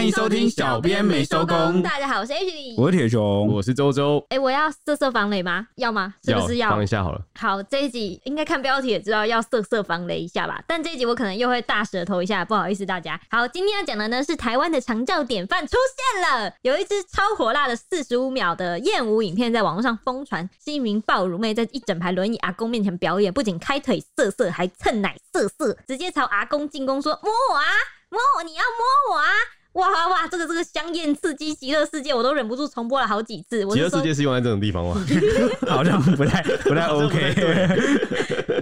欢迎收听《小编没收工》。大家好，我是 Ashley， 我是铁熊，我是周周。哎，我要瑟瑟防雷吗？要吗？是不是要防一下好了？好，这一集应该看标题也知道要瑟瑟防雷一下吧。但这一集我可能又会大舌头一下，不好意思大家。好，今天要讲的呢是台湾的长照典范出现了，有一支超火辣的45秒的艳舞影片在网络上疯传，是一名爆乳妹在一整排轮椅阿公面前表演，不仅开腿瑟瑟，还蹭奶瑟瑟，直接朝阿公进攻说摸我啊！摸我，你要摸我啊！哇哇哇！这个香艳刺激极乐世界，我都忍不住重播了好几次。极乐世界是用在这种地方吗？好像不太 OK，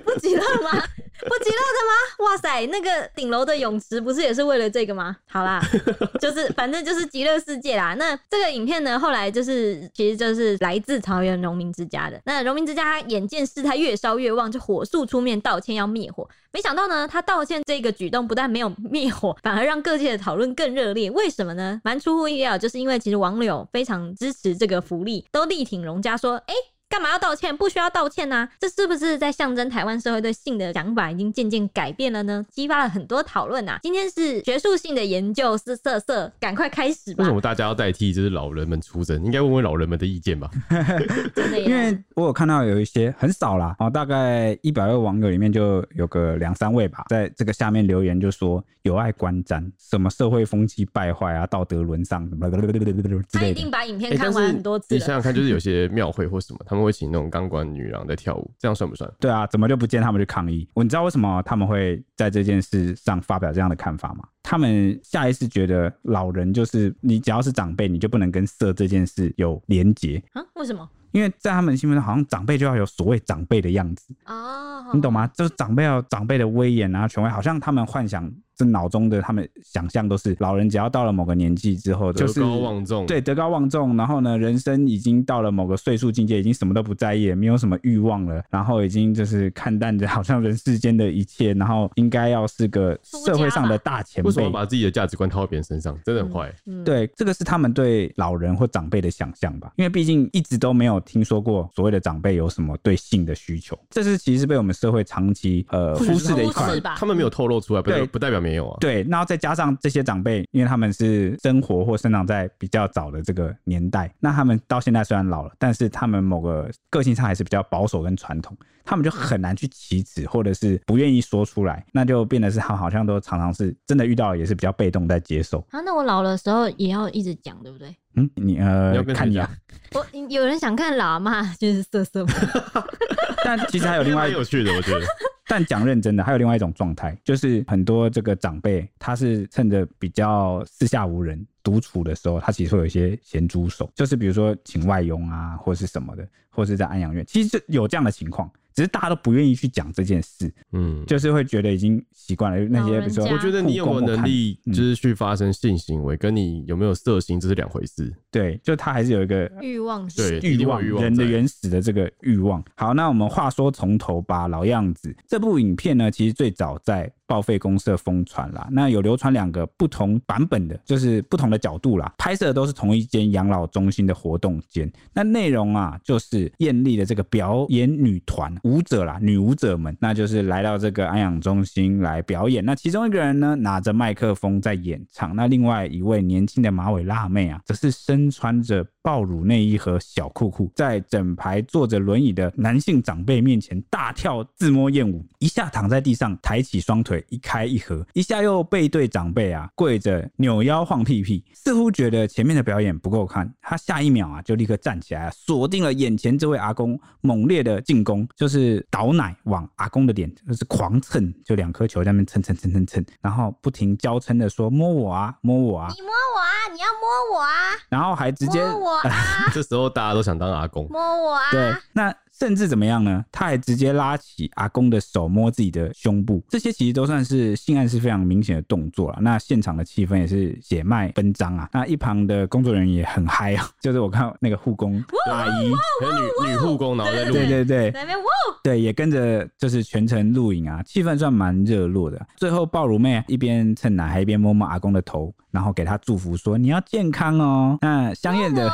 不极乐吗？不极乐的吗？哇塞，那个顶楼的泳池不是也是为了这个吗？好啦，就是反正就是极乐世界啦。那这个影片呢，后来其实就是来自桃园农民之家的。那农民之家他眼见事态越烧越旺，就火速出面道歉要灭火。没想到呢，他道歉这个举动不但没有灭火，反而让各界的讨论更热烈。为什么呢？蛮出乎意料，就是因为其实网友非常支持这个福利，都力挺农家说，干嘛要道歉？不需要道歉啊！这是不是在象征台湾社会对性的想法已经渐渐改变了呢？激发了很多讨论啊！今天是学术性的研究，是瑟瑟，赶快开始吧！为什么大家要代替就是老人们出征？应该问问老人们的意见吧。真的，因为我有看到有一些很少啦，大概100位网友里面就有个2-3位吧，在这个下面留言就说有碍观瞻，什么社会风气败坏啊，道德沦丧什么的。他一定把影片看完很多次了。你想想看，就是有些庙会或什么，他们会请那种钢管女郎在跳舞，这样算不算？对啊，怎么就不见他们去抗议？你知道为什么他们会在这件事上发表这样的看法吗？他们下意识觉得老人就是你，只要是长辈，你就不能跟色这件事有连结啊？为什么？因为在他们心目中，好像长辈就要有所谓长辈的样子哦，你懂吗？就是长辈要有长辈的威严啊、权威，好像他们幻想。这脑中的他们想象都是老人只要到了某个年纪之后就是德高望重，对，德高望重，然后呢人生已经到了某个岁数境界，已经什么都不在意了，没有什么欲望了，然后已经就是看淡着好像人世间的一切，然后应该要是个社会上的大前辈。为什么把自己的价值观套到别人身上？真的很坏。对，这个是他们对老人或长辈的想象吧，因为毕竟一直都没有听说过所谓的长辈有什么对性的需求，这是其实被我们社会长期忽视的一块，他们没有透露出来，不代表没有啊。对，然后再加上这些长辈，因为他们是生活或生长在比较早的这个年代，那他们到现在虽然老了，但是他们某个个性上还是比较保守跟传统，他们就很难去启齿，或者是不愿意说出来，那就变得是他们好像都常常是真的遇到也是比较被动在接受啊。那我老的时候也要一直讲，对不对？你要看你啊，有人想看老阿嬷就是瑟瑟嘛。但其实还有另外蛮有趣的，我觉得。但讲认真的，还有另外一种状态，就是很多这个长辈，他是趁着比较四下无人独处的时候，他其实会有一些咸猪手，就是比如说请外佣啊，或是什么的，或是在安养院，其实有这样的情况。只是大家都不愿意去讲这件事，就是会觉得已经习惯了那些，比如说，我觉得你有没有能力就是去发生性行为，跟你有没有色心这是两回事。对，就他还是有一个欲望，对，欲望，人的原始的这个欲望。好，那我们话说从头吧，老样子。这部影片呢，其实最早在报废公社疯传啦，那有流传2个不同版本的，就是不同的角度啦，拍摄的都是同一间养老中心的活动间。那内容啊，就是艳丽的这个表演女团舞者啦，女舞者们，那就是来到这个安养中心来表演。那其中一个人呢，拿着麦克风在演唱，那另外一位年轻的马尾辣妹啊，则是身穿着爆乳内衣和小裤裤，在整排坐着轮椅的男性长辈面前大跳自摸艳舞，一下躺在地上，抬起双腿一开一合，一下又背对长辈啊，跪着扭腰晃屁屁，似乎觉得前面的表演不够看，他下一秒啊就立刻站起来啊，锁定了眼前这位阿公，猛烈的进攻，就是倒奶往阿公的脸，就是狂蹭，就2颗球在那边蹭，然后不停娇嗔的说摸我啊摸我啊，你摸我啊，你要摸我啊，然后还直接摸我啊。这时候大家都想当阿公，摸我啊。对，那甚至怎么样呢？他还直接拉起阿公的手，摸自己的胸部，这些其实都算是性暗示非常明显的动作啦。那现场的气氛也是血脉奔张啊！那一旁的工作人员也很嗨啊，就是我看那个护工阿姨，女护工，然后在录，对，也跟着就是全程录影啊，气氛算蛮热络的。最后爆乳妹一边蹭奶，还一边摸摸阿公的头，然后给他祝福说你要健康哦。那香艳的。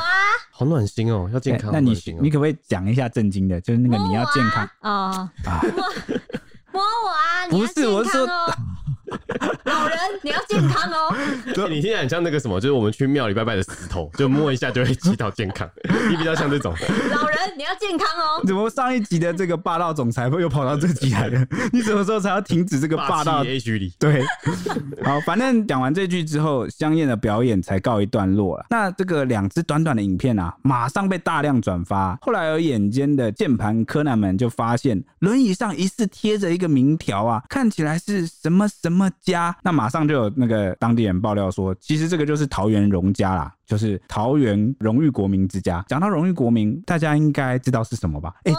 好暖心哦，要健康。那你可不可以讲一下正经的，就是那个你要健康？摸我啊，你要健康哦。不是，我是说。老人，你要健康哦。你听起来很像那个什么，就是我们去庙里拜拜的石头，就摸一下就会祈祷健康。你比较像这种。老人，你要健康哦。怎么上一集的这个霸道总裁又跑到这集来了？你什么时候才要停止这个霸道？霸气 H 里。对。好，反正讲完这句之后，香艳的表演才告一段落了。那这个两支短短的影片啊，马上被大量转发。后来有眼尖的键盘柯南们就发现，轮椅上疑似贴着一个名条啊，看起来是什么什么家。那马上就有那个当地人爆料说，其实这个就是桃园荣家啦，就是桃园荣誉国民之家。讲到荣誉国民，大家应该知道是什么吧？哎、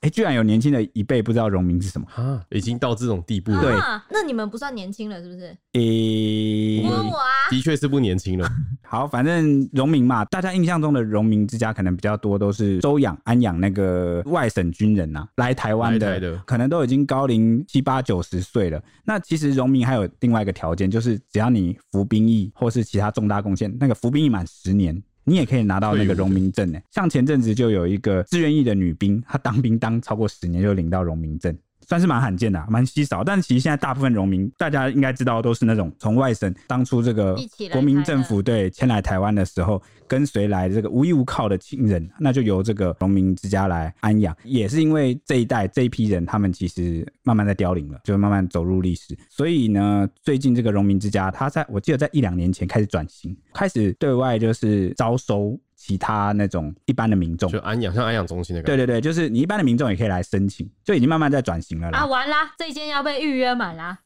欸，居然有年轻的一辈不知道荣民是什么啊！已经到这种地步了。对，那你们不算年轻了，是不是？的确是不年轻了。好，反正荣民嘛，大家印象中的荣民之家可能比较多都是收养、安养那个外省军人啊，来台湾的，可能都已经高龄70、80、90岁了。那其实荣民还有另外一个条件，就是只要你服兵役或是其他重大贡献，那个服兵役满10年。你也可以拿到那个荣民证、欸、像前阵子就有一个志愿役的女兵，她当兵当超过10年就领到荣民证，算是蛮罕见的、啊，蛮稀少。但其实现在大部分荣民，大家应该知道都是那种从外省当初这个国民政府对迁来台湾的时候，跟随来这个无依无靠的亲人，那就由这个荣民之家来安养。也是因为这一代这一批人，他们其实慢慢在凋零了，就慢慢走入历史。所以呢，最近这个荣民之家，他在我记得在1-2年前开始转型，开始对外就是招收其他那种一般的民众，就安养，像安养中心的感觉。对对对，就是你一般的民众也可以来申请，就已经慢慢在转型了啦。啊，完啦，这一间要被预约满啦，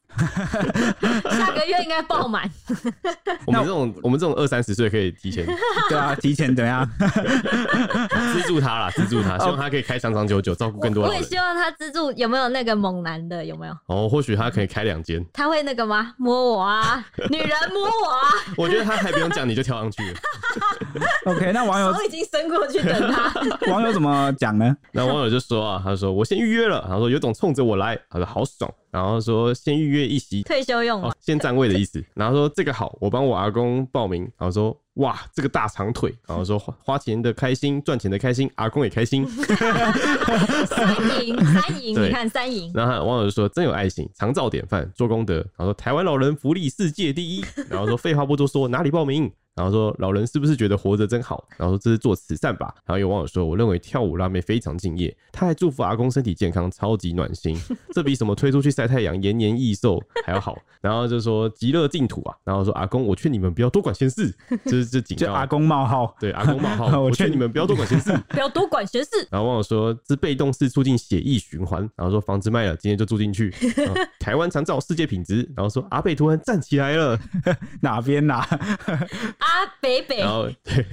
下个月应该爆满。我们这种20-30岁可以提前，对啊，提前怎么样？资助他啦，资助他，希望他可以开长长久久，照顾更多人。我也希望他资助有没有那个猛男的有没有？哦，或许他可以开2间。他会那个吗？摸我啊，女人摸我啊。我觉得他还不用讲，你就跳上去了。OK， 那。手已经伸过去等他。网友怎么讲呢？那网友就说啊，他说我先预约了，他说有种冲着我来，他说好爽，然后说先预约一席，退休用啊，先占位的意思。然后说这个好，我帮我阿公报名，然后说哇这个大长腿，然后说花钱的开心，赚钱的开心，阿公也开心。三赢，你看三赢。然后网友就说真有爱心，长照典范，做功德，然后说台湾老人福利世界第一，然后说废话不多说，哪里报名？然后说老人是不是觉得活着真好，然后说这是做慈善吧。然后有网友说我认为跳舞辣妹非常敬业，他还祝福阿公身体健康，超级暖心，这比什么推出去晒太阳延年益寿还要好。然后就说极乐净土啊，然后说阿公我劝你们不要多管闲事，就是这警告，就阿公冒号，对，阿公冒号我劝你们不要多管闲事，不要多管闲事。然后网友说这被动式促进血液循环，然后说房子卖了今天就住进去，台湾长照世界品质，然后说阿北突然站起来了。哪边哪、啊阿北北，然后对，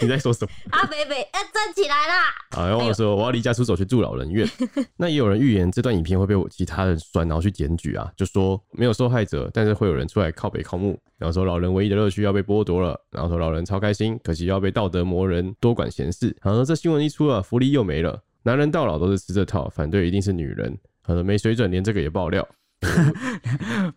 你在说什么？阿北北要站起来啦！啊，然后我说我要离家出走去住老人院。那也有人预言这段影片会被其他人酸，然后去检举啊，就说没有受害者，但是会有人出来靠北靠木，然后说老人唯一的乐趣要被剥夺了，然后说老人超开心，可惜要被道德魔人多管闲事。然后说这新闻一出了，福利又没了，男人到老都是吃这套，反对一定是女人。他说没水准，连这个也爆料。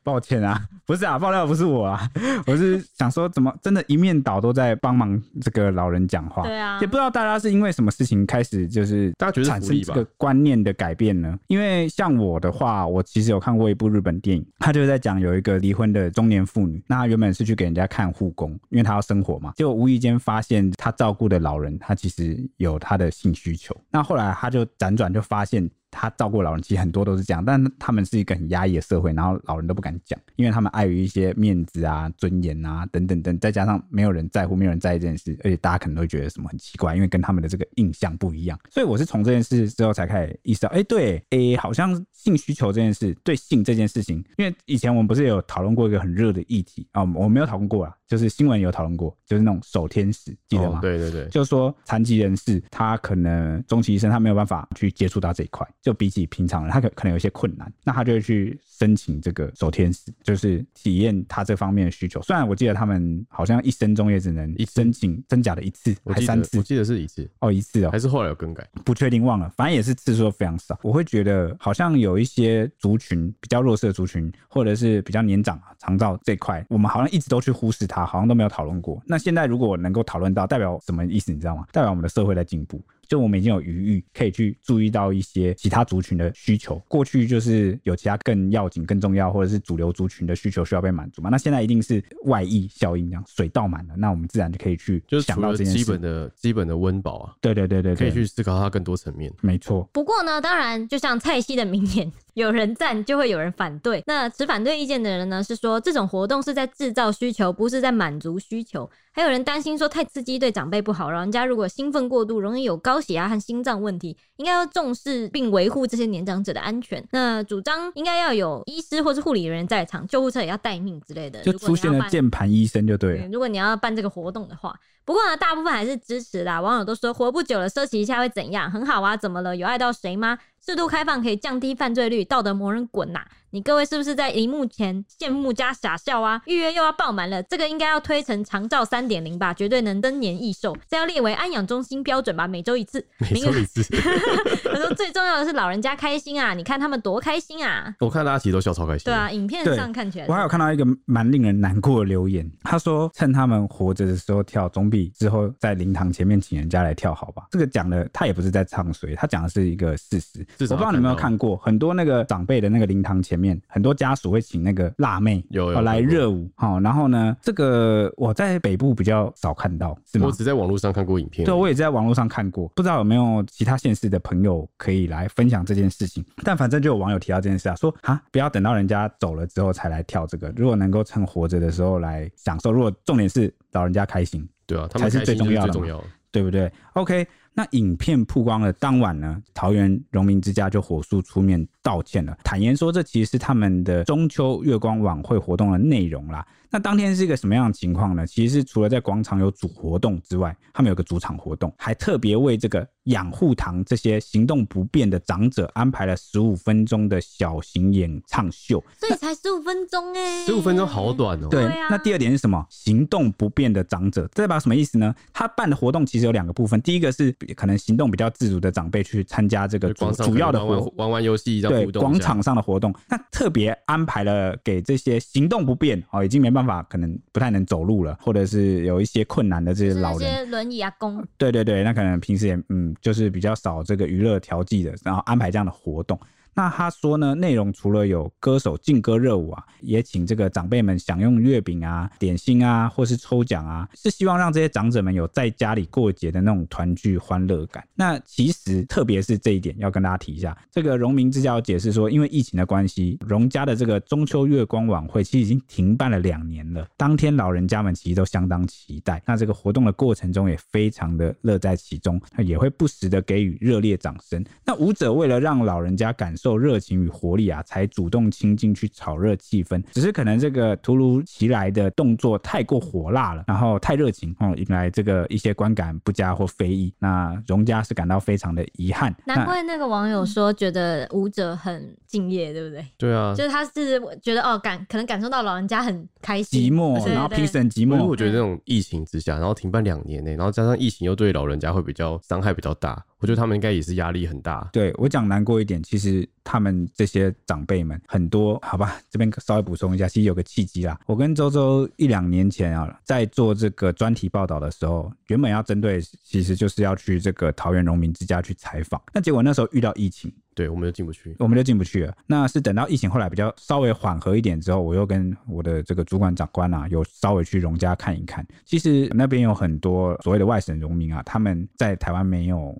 抱歉啊，不是啊，爆料不是我啊，我是想说怎么真的一面倒都在帮忙这个老人讲话。对啊，也不知道大家是因为什么事情开始就是大家觉得产生这个观念的改变呢？因为像我的话，我其实有看过一部日本电影，他就在讲有一个离婚的中年妇女，那她原本是去给人家看护工，因为她要生活嘛，结果无意间发现她照顾的老人她其实有她的性需求，那后来她就辗转就发现他照顾老人其实很多都是这样，但他们是一个很压抑的社会，然后老人都不敢讲，因为他们碍于一些面子啊尊严啊等等等，再加上没有人在乎没有人在意这件事，而且大家可能会觉得什么很奇怪，因为跟他们的这个印象不一样。所以我是从这件事之后才开始意识到对好像性需求这件事，对性这件事情，因为以前我们不是有讨论过一个很热的议题啊、我没有讨论过啦，就是新闻有讨论过，就是那种守天使，记得吗？对对对，就是说残疾人士他可能终其一生他没有办法去接触到这一块，就比起平常人他可能有一些困难，那他就会去申请这个守天使，就是体验他这方面的需求。虽然我记得他们好像一生中也只能申请真假的1次还3次，我记得是1次哦，1次哦，还是后来有更改，不确定忘了，反正也是次数非常少。我会觉得好像有一些族群比较弱势的族群，或者是比较年长长照这块，我们好像一直都去忽视他，好像都没有讨论过。那现在如果我能够讨论到，代表什么意思你知道吗？代表我们的社会在进步，就我们已经有余裕可以去注意到一些其他族群的需求，过去就是有其他更要紧更重要或者是主流族群的需求需要被满足嘛，那现在一定是外溢效应，这样水倒满了，那我们自然就可以去想到这件事，就是除了基本的温饱啊，对对对对，可以去思考它更多层面，没错。不过呢，当然就像蔡希的名言，有人赞就会有人反对，那持反对意见的人呢是说这种活动是在制造需求，不是在满足需求，还有人担心说太刺激对长辈不好，老人家如果兴奋过度容易有高血压和心脏问题，应该要重视并维护这些年长者的安全，那主张应该要有医师或是护理人员在场，救护车也要待命之类的，就出现了键盘医生就对了，如果你要办这个活动的话。不过呢，大部分还是支持啦，网友都说活不久了奢侈一下会怎样，很好啊，怎么了，有爱到谁吗？适度开放可以降低犯罪率，道德魔人滚啊，你各位是不是在荧幕前羡慕加傻笑啊？预约又要爆满了，这个应该要推成长照 3.0 吧，绝对能登年益寿，这要列为安养中心标准吧，每周一次，每周一次他说最重要的是老人家开心啊，你看他们多开心啊，我看大家其实都笑超开心，对啊，影片上看起来。我还有看到一个蛮令人难过的留言，他说趁他们活着的时候跳，总比之后在灵堂前面请人家来跳好吧。这个讲的他也不是在唱衰，他讲的是一个事实，我不知道你有没有看过，很多那个长辈的那个灵堂前面，很多家属会请那个辣妹有来热舞、哦、然后呢这个我在北部比较少看到，是吗？我只在网络上看过影片，对，我也在网络上看过，不知道有没有其他县市的朋友可以来分享这件事情，但反正就有网友提到这件事啊，说啊不要等到人家走了之后才来跳这个，如果能够趁活着的时候来享受，如果重点是老人家开心，对啊，他们开心才是最重要的，对不对 ？OK， 那影片曝光了当晚呢，桃园荣民之家就火速出面道歉了，坦言说这其实是他们的中秋月光晚会活动的内容啦。那当天是一个什么样的情况呢？其实是除了在广场有主活动之外，他们有个主场活动，还特别为这个养护堂这些行动不便的长者安排了15分钟的小型演唱秀。所以才15分钟欸，15分钟好短哦。对，那第二点是什么？行动不便的长者，这代表什么意思呢？他办的活动其实有两个部分，第一个是可能行动比较自主的长辈去参加这个主要的活动，玩玩游戏，对，广场上的活动。那特别安排了给这些行动不便、哦、已经没办法，可能不太能走路了，或者是有一些困难的这些老人，就是、那些轮椅阿公。对对对，那可能平时也就是比较少这个娱乐调剂的，然后安排这样的活动。那他说呢，内容除了有歌手劲歌热舞啊，也请这个长辈们享用月饼啊、点心啊，或是抽奖啊，是希望让这些长者们有在家里过节的那种团聚欢乐感。那其实特别是这一点要跟大家提一下，这个荣民之家有解释说，因为疫情的关系，荣家的这个中秋月光晚会其实已经停办了2年了，当天老人家们其实都相当期待，那这个活动的过程中也非常的乐在其中，也会不时的给予热烈掌声。那舞者为了让老人家感受热情与活力啊，才主动亲近去炒热气氛，只是可能这个突如其来的动作太过火辣了，然后太热情、引来这个一些观感不佳或非议，那荣家是感到非常的遗憾。难怪那个网友说觉得舞者很敬业，对不对？对啊，就是他是觉得哦，可能感受到老人家很开心寂寞，然后平时很寂寞。我觉得这种疫情之下，然后停办2年、然后加上疫情又对老人家会比较伤害比较大，我觉得他们应该也是压力很大。对，我讲难过一点，其实他们这些长辈们很多，好吧，这边稍微补充一下，其实有个契机啦。我跟周周1-2年前啊，在做这个专题报道的时候，原本要针对其实就是要去这个桃园荣民之家去采访，那结果那时候遇到疫情。对，我们就进不去，我们就进不去了。那是等到疫情后来比较稍微缓和一点之后，我又跟我的这个主管长官啊，有稍微去荣家看一看。其实那边有很多所谓的外省荣民啊，他们在台湾没有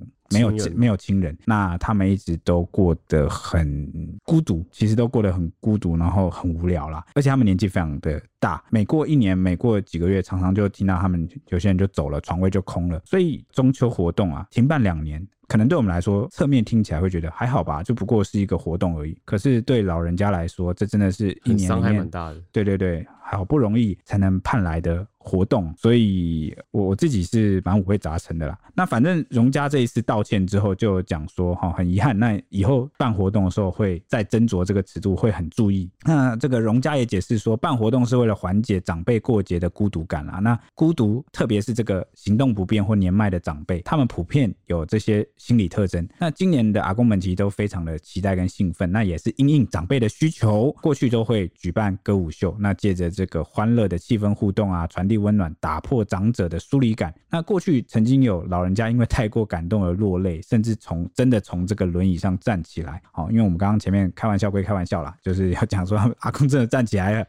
亲人，那他们一直都过得很孤独，其实都过得很孤独，然后很无聊啦。而且他们年纪非常的大，每过1年，每过几个月，常常就听到他们有些人就走了，床位就空了。所以中秋活动啊，停办2年。可能对我们来说，侧面听起来会觉得还好吧，就不过是一个活动而已。可是对老人家来说，这真的是一年里面伤害蛮大的。对对对，好不容易才能盼来的活动，所以我自己是蛮五味杂陈的啦。那反正荣家这一次道歉之后，就讲说很遗憾，那以后办活动的时候会再斟酌这个尺度，会很注意。那这个荣家也解释说，办活动是为了了缓解长辈过节的孤独感啦。那孤独，特别是这个行动不便或年迈的长辈，他们普遍有这些心理特征。那今年的阿公们其实都非常的期待跟兴奋，那也是因应长辈的需求，过去都会举办歌舞秀，那借着这个欢乐的气氛互动啊，传递温暖，打破长者的疏离感。那过去曾经有老人家因为太过感动而落泪，甚至真的从这个轮椅上站起来。好，因为我们刚刚前面开玩笑归开玩笑啦，就是要讲说阿公真的站起来了。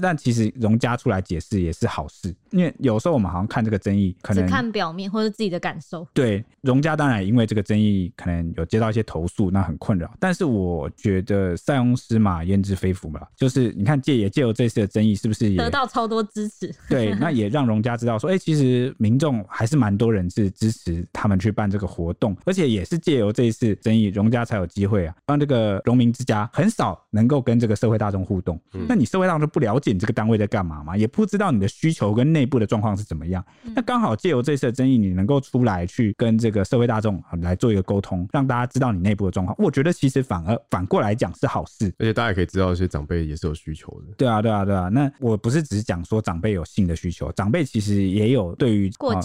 但其实容家出来解释也是好事，因为有时候我们好像看这个争议可能只看表面或是自己的感受。对，容家当然因为这个争议可能有接到一些投诉，那很困扰。但是我觉得塞翁失马焉知非福嘛，就是你看也借由这次的争议是不是也得到超多支持。对，那也让容家知道说其实民众还是蛮多人是支持他们去办这个活动，而且也是借由这一次争议容家才有机会让这个农民之家很少能够跟这个社会大众互动。那你社会大众不了解你这个单位在干嘛嘛，也不知道你的需求跟内部的状况是怎么样。那刚好借由这次的争议你能够出来去跟这个社会大众来做一个沟通，让大家知道你内部的状况，我觉得其实反过来讲是好事，而且大家也可以知道一些长辈也是有需求的。对啊对啊对啊，那我不是只是讲说长辈有性的需求，长辈其实也有对于过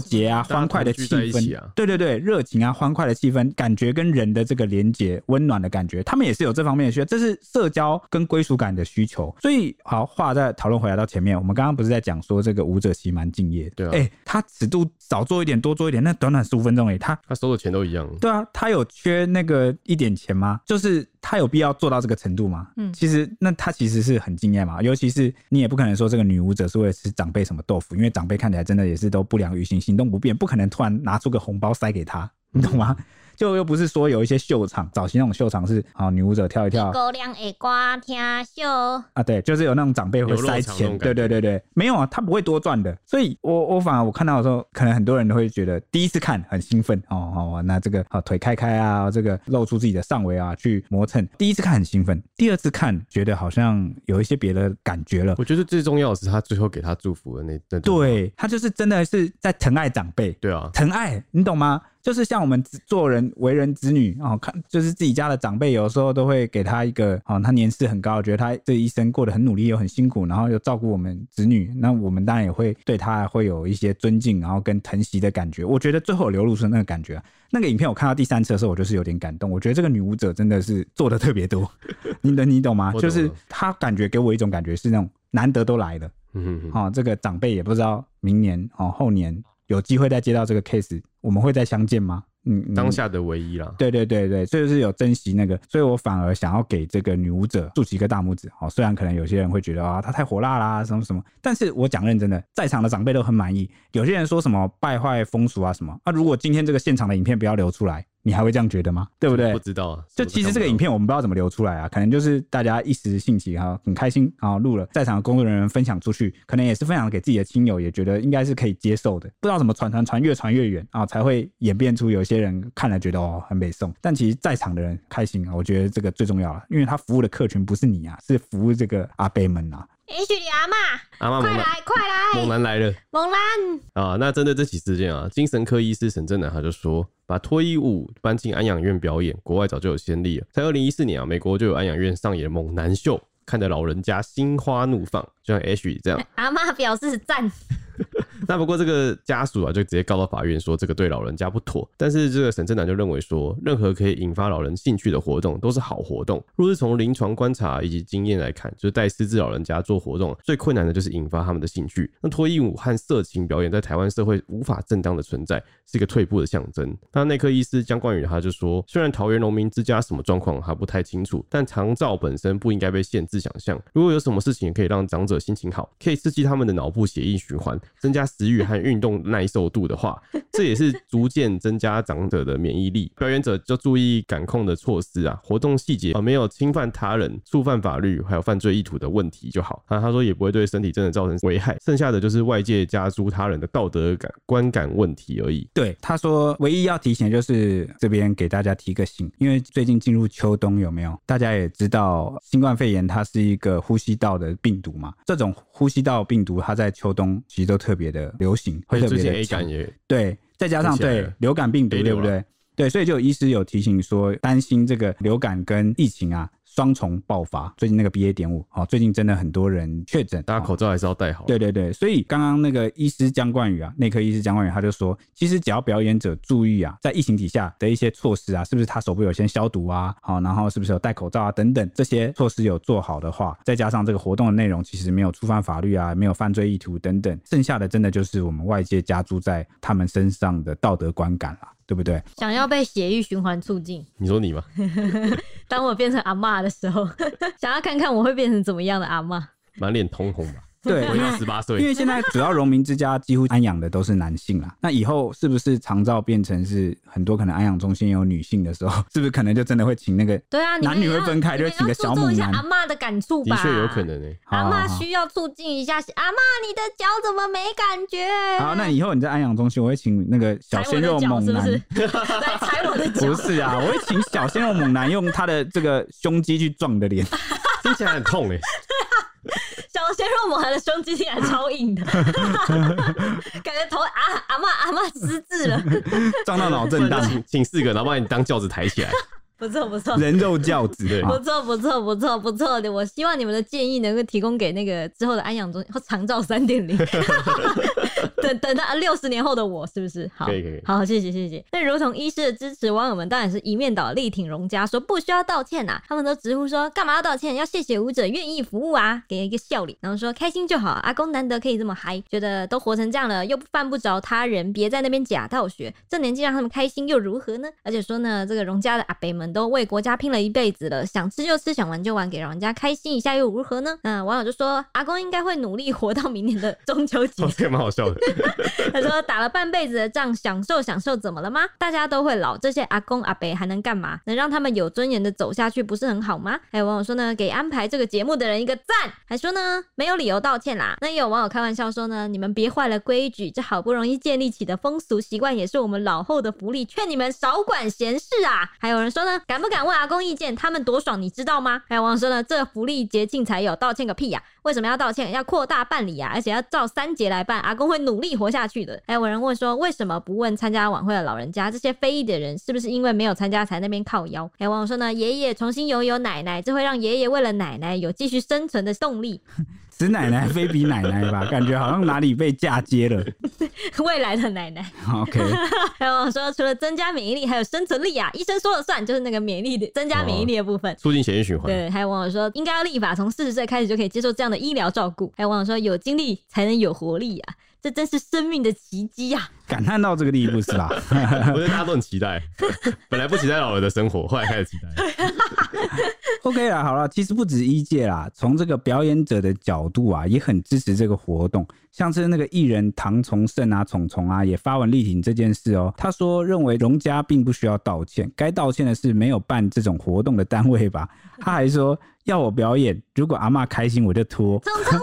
节啊欢快的气氛啊，对对对，热情啊欢快的气氛感觉跟人的这个连结温暖的感觉，他们也是有这方面的需求，这是社交跟归属感的需求。所以好，话再讨论回来到前面，我们刚刚不是在讲说这个舞者其实蛮敬业的。对啊，他尺度少做一点多做一点，那短短15分钟而已，他收的钱都一样。对啊，他有缺那个一点钱吗？就是他有必要做到这个程度吗？其实那他其实是很敬业嘛，尤其是你也不可能说这个女舞者是为了吃长辈什么豆腐，因为长辈看起来真的也是都不良于行，行动不便，不可能突然拿出个红包塞给他，你懂吗？就又不是说有一些秀场，早期那种秀场是女舞者跳一跳，你姑娘会歌听秀啊，对，就是有那种长辈会塞钱，对对对对，没有啊，他不会多赚的。所以我反而我看到的时候，可能很多人都会觉得第一次看很兴奋哦，那这个腿开开啊，这个露出自己的上围啊去磨蹭，第一次看很兴奋，第二次看觉得好像有一些别的感觉了。我觉得最重要的是他最后给他祝福的那种，对，他就是真的是在疼爱长辈，对啊，疼爱，你懂吗？就是像我们做人为人子女看就是自己家的长辈有时候都会给他一个他年事很高，觉得他这一生过得很努力又很辛苦，然后又照顾我们子女，那我们当然也会对他会有一些尊敬然后跟疼惜的感觉。我觉得最后流露出那个感觉那个影片我看到第3次的时候我就是有点感动，我觉得这个女舞者真的是做的特别多你懂吗？就是他感觉给我一种感觉是那种难得都来了这个长辈也不知道明年后年有机会再接到这个 case 我们会再相见吗？当下的唯一啦，对对对对，所以就是有珍惜那个，所以我反而想要给这个女舞者竖起一个大拇指虽然可能有些人会觉得她太火辣啦什么什么，但是我讲认真的，在场的长辈都很满意。有些人说什么败坏风俗啊什么如果今天这个现场的影片不要流出来，你还会这样觉得吗？对不对？不知道就其实这个影片我们不知道怎么流出来可能就是大家一时兴起很开心录了，在场的工作人员分享出去，可能也是分享给自己的亲友，也觉得应该是可以接受的，不知道怎么传越传越远才会演变出有些人看了觉得很美送，但其实在场的人开心我觉得这个最重要了，因为他服务的客群不是你是服务这个阿伯们Ashley 阿嬤，快来快来！猛男来了，猛男啊！那针对这起事件精神科医师沈正南他就说，把脱衣舞搬进安养院表演，国外早就有先例了。在2014年美国就有安养院上演猛男秀，看着老人家心花怒放，就像 Ashley 这样。阿嬤表示赞。那不过这个家属就直接告到法院说这个对老人家不妥，但是这个沈正南就认为说任何可以引发老人兴趣的活动都是好活动，若是从临床观察以及经验来看，就是带失智老人家做活动最困难的就是引发他们的兴趣，那脱衣舞和色情表演在台湾社会无法正当的存在，是一个退步的象征。那内科医师江冠宇他就说，虽然桃园农民之家什么状况还不太清楚，但长照本身不应该被限制想象，如果有什么事情可以让长者心情好，可以刺激他们的脑部血液循环，增加食欲和运动耐受度的话，这也是逐渐增加长者的免疫力。表演者就注意感控的措施活动细节没有侵犯他人、触犯法律还有犯罪意图的问题就好。他说也不会对身体真的造成危害，剩下的就是外界加诸他人的道德感、观感问题而已。对，他说唯一要提醒就是这边给大家提个醒，因为最近进入秋冬有没有？大家也知道新冠肺炎它是一个呼吸道的病毒嘛，这种呼吸道病毒它在秋冬其实都特别的流行，会特别的强，对，再加上对流感病毒，对不对？对，所以就有医师有提醒说，担心这个流感跟疫情双重爆发，最近那个 BA.5 最近真的很多人确诊，大家口罩还是要戴好。对对对，所以刚刚那个医师江冠宇啊，内科医师江冠宇他就说，其实只要表演者注意啊，在疫情底下的一些措施啊，是不是他手部有先消毒啊，然后是不是有戴口罩啊等等，这些措施有做好的话，再加上这个活动的内容其实没有触犯法律啊，没有犯罪意图等等，剩下的真的就是我们外界加诸在他们身上的道德观感啦，对不对？想要被血液循环促进，你说你吗？当我变成阿嬷的时候，想要看看我会变成怎么样的阿嬷，满脸通红吧。对，回到18岁，因为现在主要荣民之家几乎安养的都是男性啦。那以后是不是长照变成是很多可能安养中心有女性的时候，是不是可能就真的会请那个男女会分开，就会请个小猛男？你们要注重一下阿嬷的感触吧，的确有可能欸。阿嬷需要促进一下，阿嬷你的脚怎么没感觉？好，那以后你在安养中心，我会请那个小鲜肉猛男，是不是来踩我的脚？不是啊，我会请小鲜肉猛男用他的这个胸肌去撞你的脸，听起来很痛欸。小鲜肉猛男的胸肌还超硬的，感觉头阿嬷失智了，撞到脑震荡。请四个，然后把你当轿子抬起来。不错不错，人肉轿子，对，不错不错不错不错的。我希望你们的建议能够提供给那个之后的安养中心或长照 3.0 等到60年后的我，是不是？好，可以可以，好，谢谢谢谢。那如同医师的支持，网友们当然是一面倒力挺荣家，说不需要道歉啊，他们都直呼说干嘛要道歉，要谢谢舞者愿意服务啊，给一个笑脸，然后说开心就好，阿公难得可以这么嗨，觉得都活成这样了，又犯不着他人，别在那边假道学，这年纪让他们开心又如何呢？而且说呢，这个荣家的阿伯们都为国家拼了一辈子了，想吃就吃，想玩就玩，给人家开心一下又如何呢？那网友就说，阿公应该会努力活到明年的中秋节。这个蛮好笑的。他说打了半辈子的仗，享受享受怎么了吗？大家都会老，这些阿公阿伯还能干嘛？能让他们有尊严的走下去，不是很好吗？还有网友说呢，给安排这个节目的人一个赞，还说呢没有理由道歉啦。那也有网友开玩笑说呢，你们别坏了规矩，这好不容易建立起的风俗习惯也是我们老后的福利，劝你们少管闲事啊。还有人说呢，敢不敢问阿公意见，他们多爽你知道吗？还有网友说呢，这福利节庆才有，道歉个屁呀！为什么要道歉？要扩大办理啊，而且要照3节来办，阿公会努力活下去的。还有人问说，为什么不问参加晚会的老人家，这些非议的人是不是因为没有参加才那边靠腰？还有网友说呢，爷爷重新拥有奶奶，这会让爷爷为了奶奶有继续生存的动力。此奶奶非彼奶奶吧，感觉好像哪里被嫁接了。未来的奶奶。OK。还有网友说，除了增加免疫力，还有生存力啊，医生说了算，就是那个免疫力的增加免疫力的部分，促进血液循环。对，还有网友说，应该要立法，从40岁开始就可以接受这样的医疗照顾。还有网友说，有精力才能有活力啊。这真是生命的奇迹啊，感叹到这个地步是吧？我觉得大家都很期待，本来不期待老人的生活，后来开始期待。OK 啦，好啦，其实不止医界啦，从这个表演者的角度啊，也很支持这个活动。像是那个艺人唐崇盛啊、虫虫啊，也发文力挺这件事哦。他说，认为荣家并不需要道歉，该道歉的是没有办这种活动的单位吧。他还说，要我表演，如果阿嬷开心我就脱。虫拖。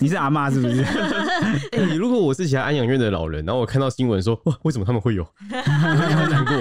你是阿嬷是不是？欸，如果我是其他安养院的老人，然后我看到新闻说，哇，为什么他们会有，很难过。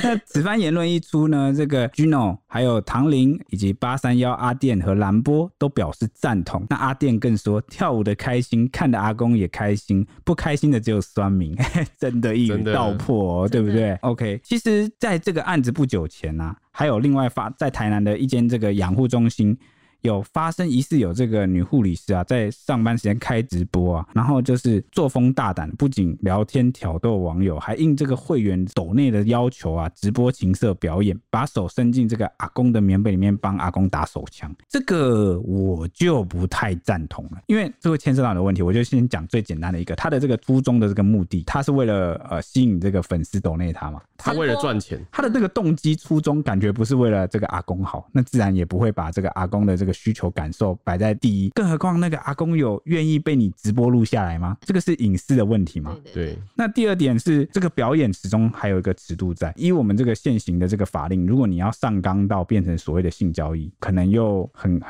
那此番言论一出呢，这个 Gino 还有唐林以及831阿电和兰波都表示赞同。那阿电更说，跳舞的开心，看的阿公也开心，不开心的只有酸民。真的一语道破哦，对不对 ？OK， 其实在这个案子不久前啊，还有另外在台南的一间这个养护中心，有发生疑似有这个女护理师啊，在上班时间开直播啊，然后就是作风大胆，不仅聊天挑逗网友，还应这个会员抖内的要求啊，直播情色表演，把手伸进这个阿公的棉被里面帮阿公打手枪。这个我就不太赞同了，因为这会牵涉到的问题，我就先讲最简单的一个，他的这个初衷的这个目的，他是为了吸引这个粉丝抖内他嘛，他为了赚钱，他的这个动机初衷感觉不是为了这个阿公好，那自然也不会把这个阿公的这个需求感受摆在第一，更何况那个阿公有愿意被你直播录下来吗？这个是隐私的问题吗？对。那第二点是，这个表演始终还有一个尺度在，依我们这个现行的这个法令，如果你要上纲到变成所谓的性交易，可能又很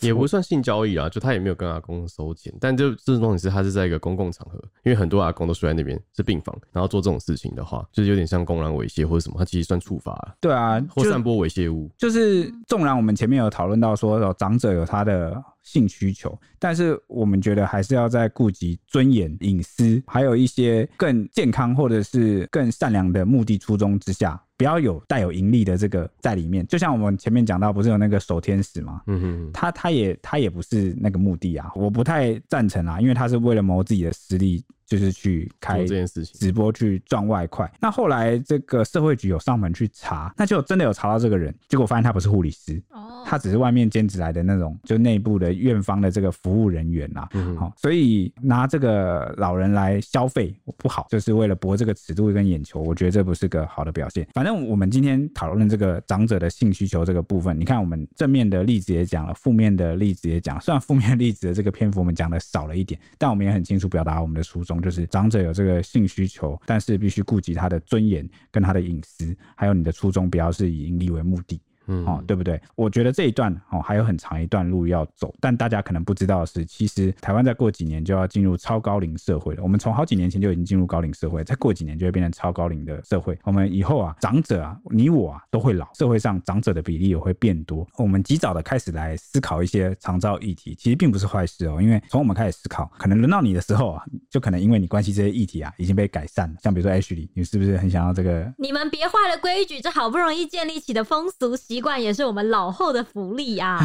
也不算性交易啦，就他也没有跟阿公收钱，但就这种东西是他是在一个公共场合，因为很多阿公都睡在那边是病房，然后做这种事情的话，就是有点像公然猥亵或者什么，他其实算处罚啦。对啊，或散播猥亵物，就是纵然我们前面有讨论到说长者有他的性需求，但是我们觉得还是要在顾及尊严、隐私，还有一些更健康或者是更善良的目的初衷之下，不要有带有盈利的这个在里面。就像我们前面讲到不是有那个守天使吗？他也不是那个目的啊，我不太赞成啊，因为他是为了谋自己的私利，就是去开直播去赚外快。那后来这个社会局有上门去查，那就真的有查到这个人，结果发现他不是护理师，他只是外面兼职来的那种就内部的院方的这个服务人员啦、所以拿这个老人来消费不好，就是为了博这个尺度跟眼球，我觉得这不是个好的表现。反正我们今天讨论这个长者的性需求这个部分，你看我们正面的例子也讲了，负面的例子也讲了，虽然负面例子的这个篇幅我们讲的少了一点，但我们也很清楚表达我们的初衷，就是长者有这个性需求，但是必须顾及他的尊严跟他的隐私，还有你的初衷不要是以盈利为目的、对不对？我觉得这一段、还有很长一段路要走，但大家可能不知道的是，其实台湾再过几年就要进入超高龄社会了。我们从好几年前就已经进入高龄社会，再过几年就会变成超高龄的社会。我们以后啊，长者啊，你我啊都会老，社会上长者的比例也会变多。我们及早的开始来思考一些长照议题，其实并不是坏事哦。因为从我们开始思考，可能轮到你的时候啊，就可能因为你关系这些议题啊已经被改善了。像比如说 Ashley， 你是不是很想要这个？你们别坏了规矩，这好不容易建立起的风俗习惯也是我们老后的福利啊，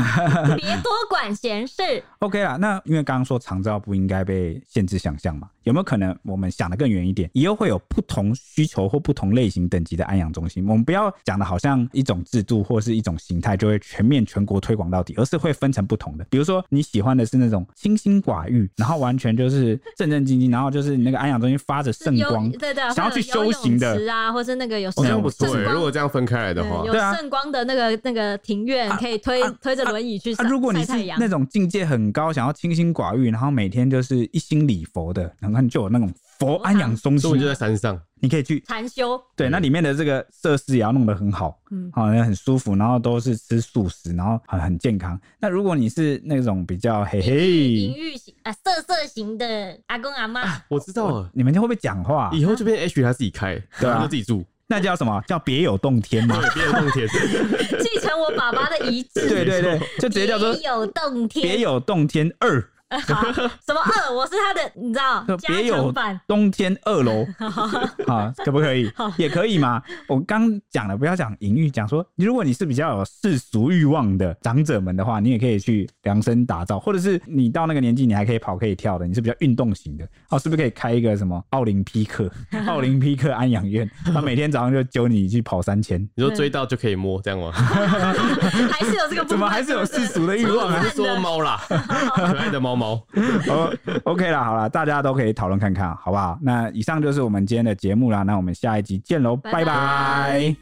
别多管闲事。OK 啦，那因为刚刚说长照不应该被限制想象嘛，有没有可能我们想的更远一点，以后会有不同需求或不同类型等级的安养中心？我们不要讲的好像一种制度或是一种形态就会全面全国推广到底，而是会分成不同的。比如说你喜欢的是那种清心寡欲，然后完全就是正正经经，然后就是那个安养中心发着圣光，对对，想要去修行的，有泳池啊，或是那个有圣光，不错耶，如果这样分开来的话，有圣光的那个庭院可以推着轮椅去晒太阳。如果你是那种境界很高，想要清心寡欲，然后每天就是一心礼佛的，然后你就有那种佛安养中心，所以就在山上，你可以去禅修。对，那里面的这个设施也要弄得很好，很舒服，然后都是吃素食，然后很健康。那如果你是那种比较嘿嘿淫欲型啊、色色型的阿公阿嬷、我知道了，你们就会不会讲话？以后就变 H 他自己开，对啊，他自己住。那叫什么？叫别有洞天嘛？对，别有洞天，继承我爸爸的遗志。对对对，就直接叫做别有洞天。别有洞天二。好，什么二？我是他的，你知道？别有洞天二楼。好，可不可以？也可以嘛。我刚讲了，不要讲淫欲，讲说，如果你是比较有世俗欲望的长者们的话，你也可以去量身打造，或者是你到那个年纪，你还可以跑，可以跳的，你是比较运动型的。哦，是不是可以开一个什么奥林匹克安养院？他每天早上就揪你去跑3000，你说追到就可以摸，这样吗？还是有这个部分？怎么还是有世俗的欲望？还是说猫啦，可爱的猫猫。OK 啦，好啦，大家都可以讨论看看，好不好？那以上就是我们今天的节目啦，那我们下一集见喽，拜拜。